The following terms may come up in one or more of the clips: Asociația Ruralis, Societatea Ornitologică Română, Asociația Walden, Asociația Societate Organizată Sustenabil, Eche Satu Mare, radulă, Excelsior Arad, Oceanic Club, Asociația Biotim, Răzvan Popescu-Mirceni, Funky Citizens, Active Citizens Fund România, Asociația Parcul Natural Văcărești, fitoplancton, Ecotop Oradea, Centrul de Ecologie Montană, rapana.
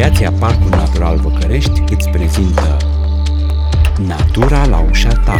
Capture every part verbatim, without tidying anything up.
Asociația Parcul Natural Văcărești îți prezintă Natura la ușa ta.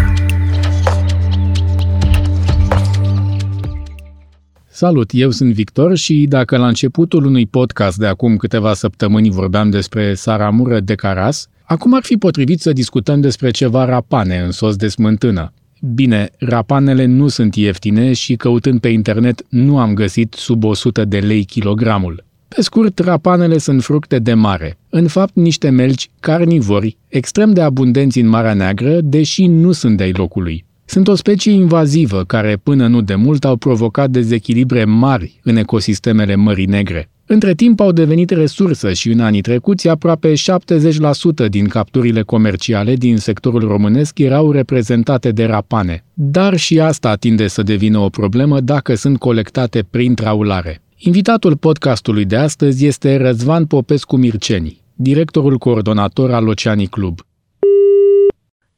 Salut, eu sunt Victor și dacă la începutul unui podcast de acum câteva săptămâni vorbeam despre saramură de caras, acum ar fi potrivit să discutăm despre ceva rapane în sos de smântână. Bine, rapanele nu sunt ieftine și căutând pe internet nu am găsit sub o sută de lei kilogramul. Pe scurt, rapanele sunt fructe de mare, în fapt niște melci carnivori, extrem de abundenți în Marea Neagră, deși nu sunt de-ai locului. Sunt o specie invazivă care până nu demult au provocat dezechilibre mari în ecosistemele Mării Negre. Între timp au devenit resursă și în anii trecuți aproape șaptezeci la sută din capturile comerciale din sectorul românesc erau reprezentate de rapane. Dar și asta tinde să devină o problemă dacă sunt colectate prin traulare. Invitatul podcastului de astăzi este Răzvan Popescu-Mirceni, directorul coordonator al Oceanic Club.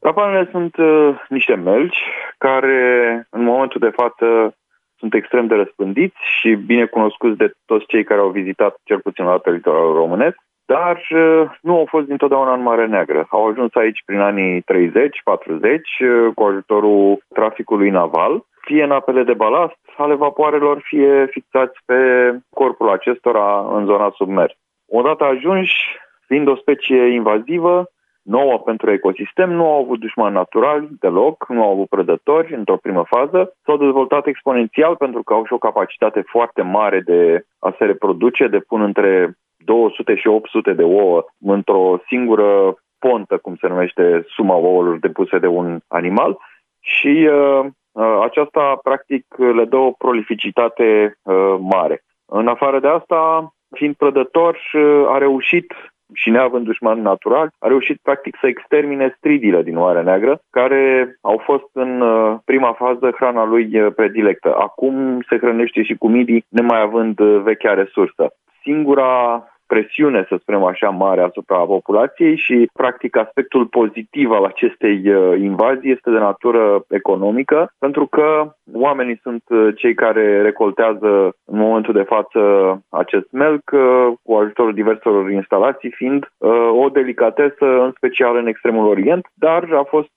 Rapanele sunt uh, niște melci care în momentul de față sunt extrem de răspândiți și bine cunoscuți de toți cei care au vizitat cel puțin la teritoriul românesc, dar uh, nu au fost dintotdeauna în Marea Neagră. Au ajuns aici prin anii treizeci patruzeci uh, cu ajutorul traficului naval, fie în apele de balast ale vapoarelor, fie fixați pe corpul acestora în zona submersă. Odată ajunși, fiind o specie invazivă, nouă pentru ecosistem, nu au avut dușmani naturali deloc, nu au avut prădători într-o primă fază, s-au dezvoltat exponențial pentru că au și o capacitate foarte mare de a se reproduce, de pun între două sute și opt sute de ouă într-o singură pontă, cum se numește suma ouălor depuse de un animal și uh, aceasta practic le dă o prolificitate uh, mare. În afară de asta, fiind prădător, uh, a reușit și neavând dușmani naturali, a reușit practic să extermine stridile din Marea Neagră, care au fost în prima fază hrana lui predilectă. Acum se hrănește și cu midii, nemaiavând vechea resursă. Singura presiune, să spunem așa, mare asupra populației și, practic, aspectul pozitiv al acestei invazii este de natură economică, pentru că oamenii sunt cei care recoltează în momentul de față acest melc, cu ajutorul diverselor instalații, fiind o delicatesă, în special în Extremul Orient, dar a fost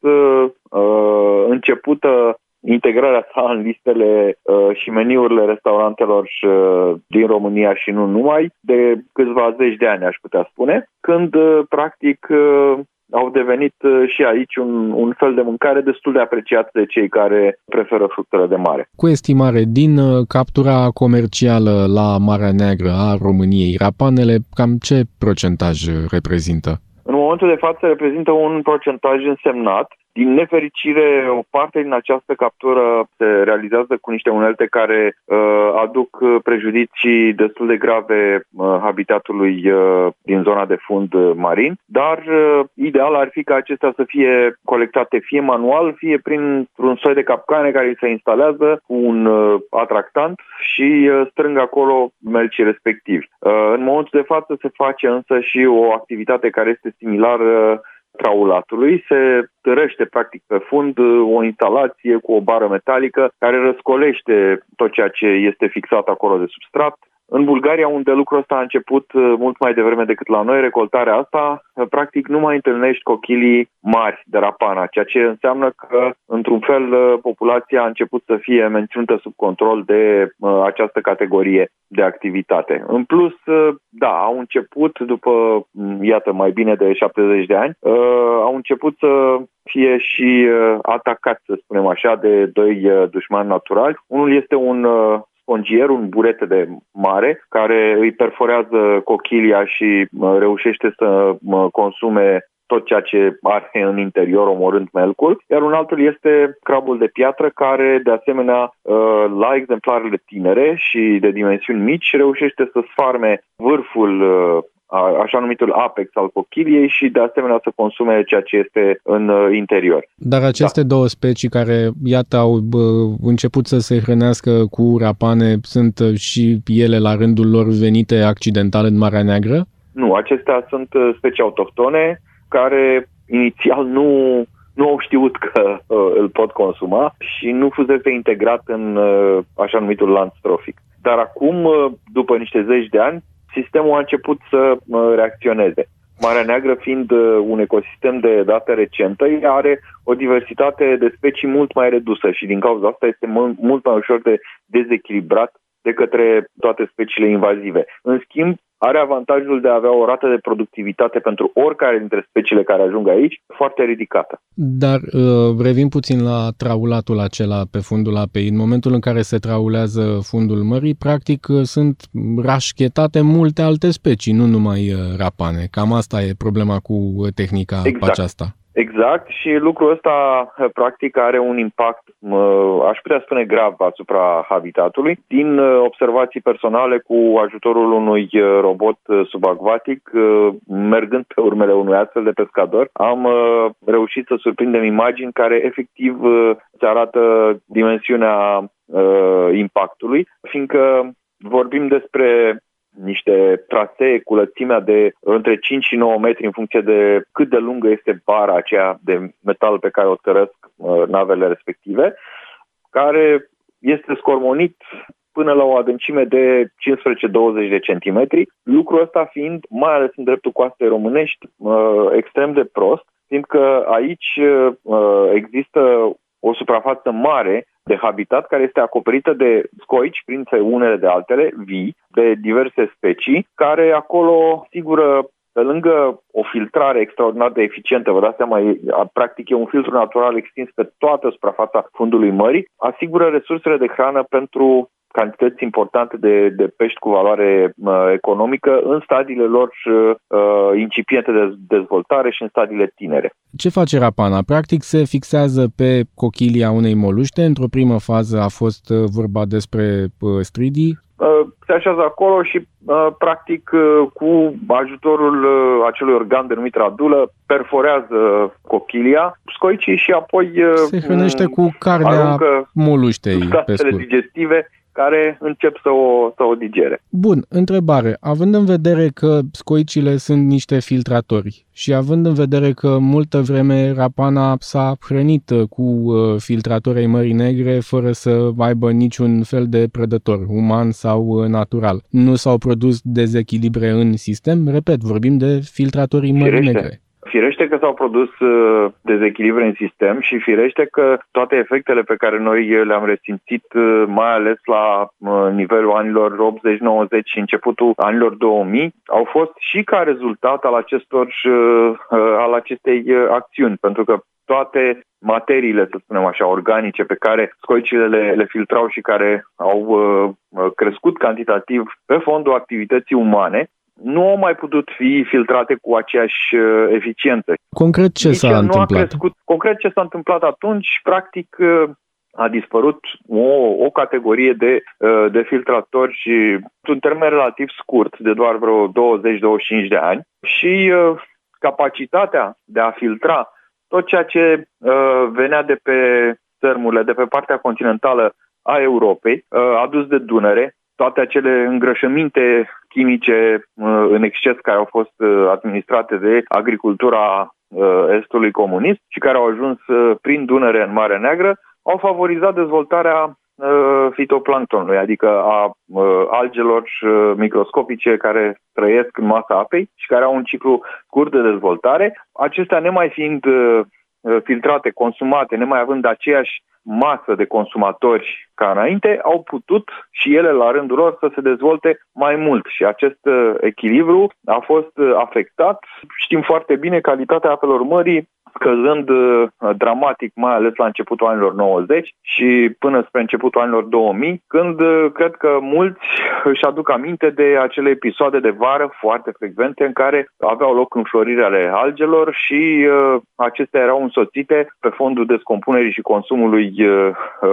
începută integrarea sa în listele uh, și meniurile restaurantelor uh, din România și nu numai, de câțiva zeci de ani, aș putea spune, când, uh, practic, uh, au devenit uh, și aici un, un fel de mâncare destul de apreciat de cei care preferă fructele de mare. Cu estimare, din uh, captura comercială la Marea Neagră a României, rapanele cam ce procentaj reprezintă? În momentul de față reprezintă un procentaj însemnat. Din nefericire, o parte din această captură se realizează cu niște unelte care uh, aduc prejudicii destul de grave uh, habitatului uh, din zona de fund uh, marin, dar uh, ideal ar fi ca acestea să fie colectate fie manual, fie printr-un soi de capcane care se instalează cu un uh, atractant și uh, strâng acolo melcii respectivi. Uh, în momentul de față se face însă și o activitate care este similară uh, traulatului, se târăște practic pe fund o instalație cu o bară metalică care răscolește tot ceea ce este fixat acolo de substrat. În Bulgaria, unde lucrul ăsta a început mult mai devreme decât la noi, recoltarea asta, practic nu mai întâlnești cochilii mari de rapana, ceea ce înseamnă că, într-un fel, populația a început să fie menținută sub control de această categorie de activitate. În plus, da, au început, după, iată, mai bine de șaptezeci de ani, au început să fie și atacați, să spunem așa, de doi dușmani naturali. Unul este un spongier, un burete de mare, care îi perforează cochilia și reușește să consume tot ceea ce are în interior, omorând melcul. Iar un altul este crabul de piatră, care, de asemenea, la exemplarele tinere și de dimensiuni mici, reușește să sfarme vârful așa numitul apex al cochiliei și de asemenea să consume ceea ce este în interior. Dar aceste da. două specii care, iată, au început să se hrănească cu rapane, sunt și ele la rândul lor venite accidental în Marea Neagră? Nu, acestea sunt specii autohtone care inițial nu, nu au știut că uh, îl pot consuma și nu fusese integrat în uh, așa numitul lanț trofic. Dar acum, după niște zeci de ani, sistemul a început să reacționeze. Marea Neagră, fiind un ecosistem de dată recentă, are o diversitate de specii mult mai redusă și din cauza asta este mult mai ușor de dezechilibrat de către toate speciile invazive. În schimb, are avantajul de a avea o rată de productivitate pentru oricare dintre speciile care ajung aici foarte ridicată. Dar revin puțin la traulatul acela pe fundul apei. În momentul în care se traulează fundul mării, practic sunt rașchetate multe alte specii, nu numai rapane. Cam asta e problema cu tehnica exact. aceasta. Exact, și lucrul ăsta practic are un impact, aș putea spune, grav asupra habitatului. Din observații personale, cu ajutorul unui robot subacvatic, mergând pe urmele unui astfel de pescador, am reușit să surprindem imagini care efectiv îți arată dimensiunea impactului, fiindcă vorbim despre niște trasee cu lățimea de între cinci și nouă metri în funcție de cât de lungă este bara aceea de metal pe care o tărăsc navele respective, care este scormonit până la o adâncime de cincisprezece-douăzeci de centimetri, lucrul ăsta fiind, mai ales în dreptul coastei românești, extrem de prost, fiindcă aici există o suprafață mare de habitat care este acoperită de scoici, printre unele de altele, vii, de diverse specii, care acolo, sigur, pe lângă o filtrare extraordinar de eficientă, vă dați seama, e, practic e un filtru natural extins pe toată suprafața fundului mării, asigură resursele de hrană pentru cantități importante de, de pești cu valoare uh, economică în stadiile lor uh, incipiente de dezvoltare și în stadiile tinere. Ce face rapana? Practic se fixează pe cochilia unei moluște. Într-o primă fază a fost vorba despre uh, stridii. Uh, se așează acolo și uh, practic uh, cu ajutorul uh, acelui organ denumit radulă perforează cochilia, scoicii și apoi uh, se hrănește cu carnea moluștei pe scurt. Digestive care încep să o, să o digere. Bun, întrebare. Având în vedere că scoicile sunt niște filtratori și având în vedere că multă vreme rapana s-a hrănit cu filtratori ai Mării Negre fără să aibă niciun fel de prădător, uman sau natural, nu s-au produs dezechilibre în sistem? Repet, vorbim de filtratorii Mării Negre. Firește că s-au produs dezechilibre în sistem și firește că toate efectele pe care noi le-am resimțit, mai ales la nivelul anilor optzeci-nouăzeci și începutul anilor două mii, au fost și ca rezultat al, acestor, al acestei acțiuni, pentru că toate materiile, să spunem așa, organice pe care scoicile le, le filtrau și care au crescut cantitativ pe fondul activității umane, nu au mai putut fi filtrate cu aceeași eficiență. Concret ce Nici s-a întâmplat? Concret ce s-a întâmplat atunci, practic a dispărut o, o categorie de, de filtratori și un termen relativ scurt, de doar vreo douăzeci-douăzeci și cinci de ani, și capacitatea de a filtra tot ceea ce venea de pe țărmurile, de pe partea continentală a Europei, adus de Dunăre, toate acele îngrășăminte chimice în exces care au fost administrate de agricultura estului comunist și care au ajuns prin Dunăre în Marea Neagră, au favorizat dezvoltarea fitoplanctonului, adică a algelor microscopice care trăiesc în masa apei și care au un ciclu scurt de dezvoltare. Acestea, nemai fiind filtrate, consumate, nemai având aceeași masă de consumatori ca înainte, au putut și ele la rândul lor să se dezvolte mai mult și acest echilibru a fost afectat. Știm foarte bine, calitatea apelor mării scăzând dramatic, mai ales la începutul anilor nouăzeci și până spre începutul anilor două mii, când cred că mulți își aduc aminte de acele episoade de vară foarte frecvente în care aveau loc înflorire ale algelor și uh, acestea erau însoțite, pe fondul descompunerii și consumului uh,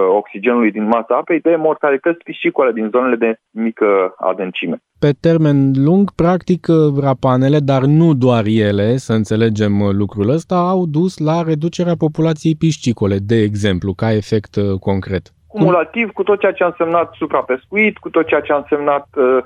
oxigenului din masa apei, de mortalități piscicole din zonele de mică adâncime. Pe termen lung, practic, rapanele, dar nu doar ele, să înțelegem lucrul ăsta, au dus la reducerea populației piscicole, de exemplu, ca efect concret. Cumulativ cu tot ceea ce a însemnat suprapescuit, cu tot ceea ce a însemnat uh,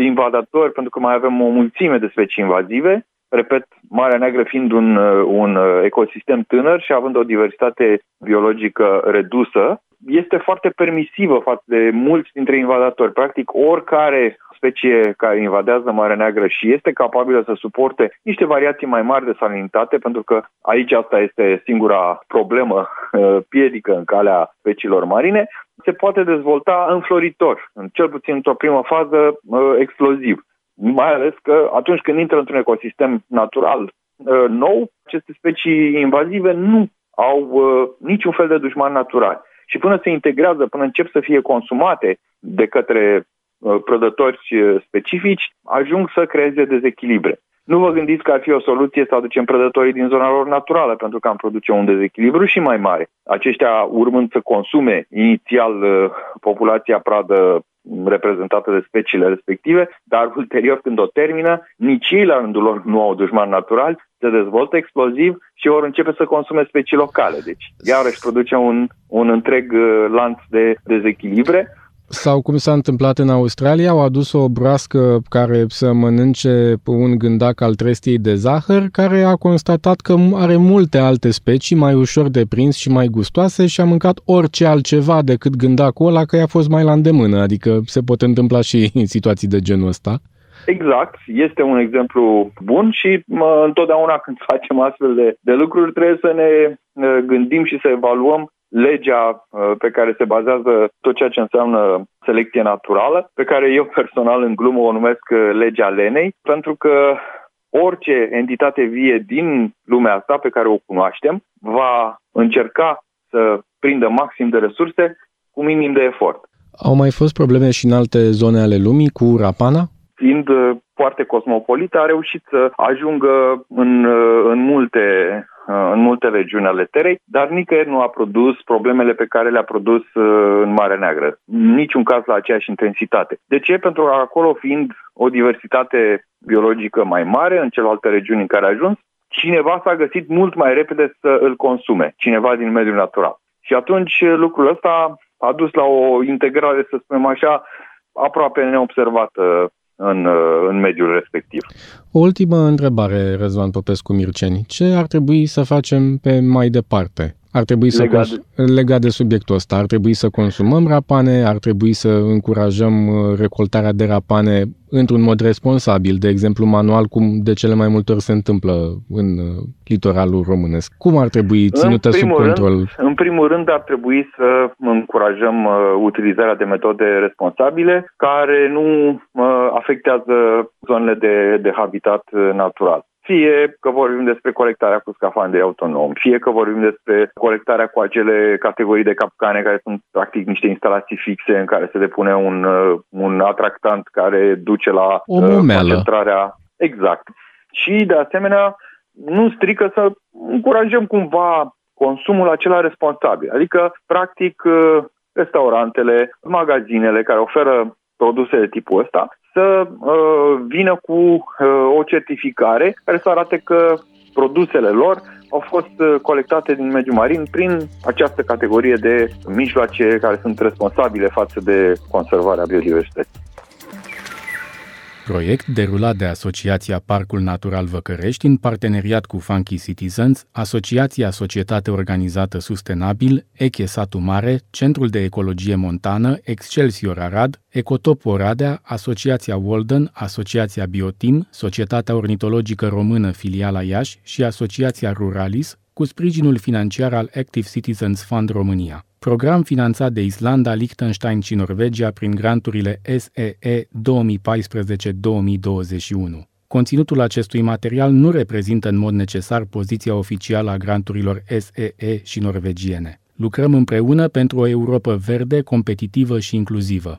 invadatori, pentru că mai avem o mulțime de specii invazive, repet, Marea Neagră fiind un, un ecosistem tânăr și având o diversitate biologică redusă, este foarte permisivă față de mulți dintre invadatori. Practic, oricare specie care invadează Marea Neagră și este capabilă să suporte niște variații mai mari de salinitate, pentru că aici asta este singura problemă piedică în calea speciilor marine, se poate dezvolta înfloritor, cel puțin într-o primă fază exploziv. Mai ales că atunci când intră într-un ecosistem natural nou, aceste specii invazive nu au niciun fel de dușman natural. Și până se integrează, până încep să fie consumate de către prădători specifici, ajung să creeze dezechilibre. Nu vă gândiți că ar fi o soluție să aducem prădătorii din zona lor naturală, pentru că am produce un dezechilibru și mai mare. Aceștia urmând să consume inițial populația pradă reprezentată de speciile respective, dar ulterior când o termină, nici ei la rândul lor nu au dușman natural, se dezvoltă exploziv și vor începe să consume specii locale. Deci iarăși produce un, un întreg lanț de dezechilibre. Sau cum s-a întâmplat în Australia, au adus o broască care să mănânce un gândac al trestiei de zahăr, care a constatat că are multe alte specii mai ușor de prins și mai gustoase și a mâncat orice altceva decât gândacul ăla, că i-a fost mai la îndemână, adică se pot întâmpla și în situații de genul ăsta. Exact, este un exemplu bun și mă, întotdeauna când facem astfel de, de lucruri trebuie să ne gândim și să evaluăm legea pe care se bazează tot ceea ce înseamnă selecție naturală, pe care eu personal în glumă o numesc legea lenei, pentru că orice entitate vie din lumea asta pe care o cunoaștem va încerca să prindă maxim de resurse cu minim de efort. Au mai fost probleme și în alte zone ale lumii cu rapana? Fiind foarte cosmopolită, a reușit să ajungă în, în multe în multe regiuni ale terei, dar nicăieri nu a produs problemele pe care le-a produs în Marea Neagră. În niciun caz la aceeași intensitate. De ce? Pentru că acolo fiind o diversitate biologică mai mare în celelalte regiuni în care a ajuns, cineva s-a găsit mult mai repede să îl consume, cineva din mediul natural. Și atunci lucrul ăsta a dus la o integrare, să spunem așa, aproape neobservată În, în mediul respectiv. O ultimă întrebare, Răzvan Popescu-Mirceni. Ce ar trebui să facem pe mai departe? Ar trebui să legat, cons- de... legat de subiectul ăsta, ar trebui să consumăm rapane, ar trebui să încurajăm recoltarea de rapane într-un mod responsabil, de exemplu manual, cum de cele mai multe ori se întâmplă în litoralul românesc. Cum ar trebui ținută sub control? Rând, în primul rând ar trebui să încurajăm utilizarea de metode responsabile care nu afectează zonele de, de habitat natural. Fie că vorbim despre colectarea cu scafandri autonom, fie că vorbim despre colectarea cu acele categorii de capcane care sunt practic niște instalații fixe în care se depune un, un atractant care duce la o concentrarea. Exact. Și de asemenea nu strică să încurajăm cumva consumul acela responsabil. Adică practic restaurantele, magazinele care oferă produse de tipul ăsta să uh, vină cu uh, o certificare care să arate că produsele lor au fost uh, colectate din mediul marin prin această categorie de mijloace care sunt responsabile față de conservarea biodiversității. Proiect derulat de Asociația Parcul Natural Văcărești în parteneriat cu Funky Citizens, Asociația Societate Organizată Sustenabil, Eche Satu Mare, Centrul de Ecologie Montană, Excelsior Arad, Ecotop Oradea, Asociația Walden, Asociația Biotim, Societatea Ornitologică Română filiala Iași și Asociația Ruralis, cu sprijinul financiar al Active Citizens Fund România. Program finanțat de Islanda, Liechtenstein și Norvegia prin granturile S E E două mii paisprezece două mii douăzeci și unu. Conținutul acestui material nu reprezintă în mod necesar poziția oficială a granturilor S E E și norvegiene. Lucrăm împreună pentru o Europă verde, competitivă și inclusivă.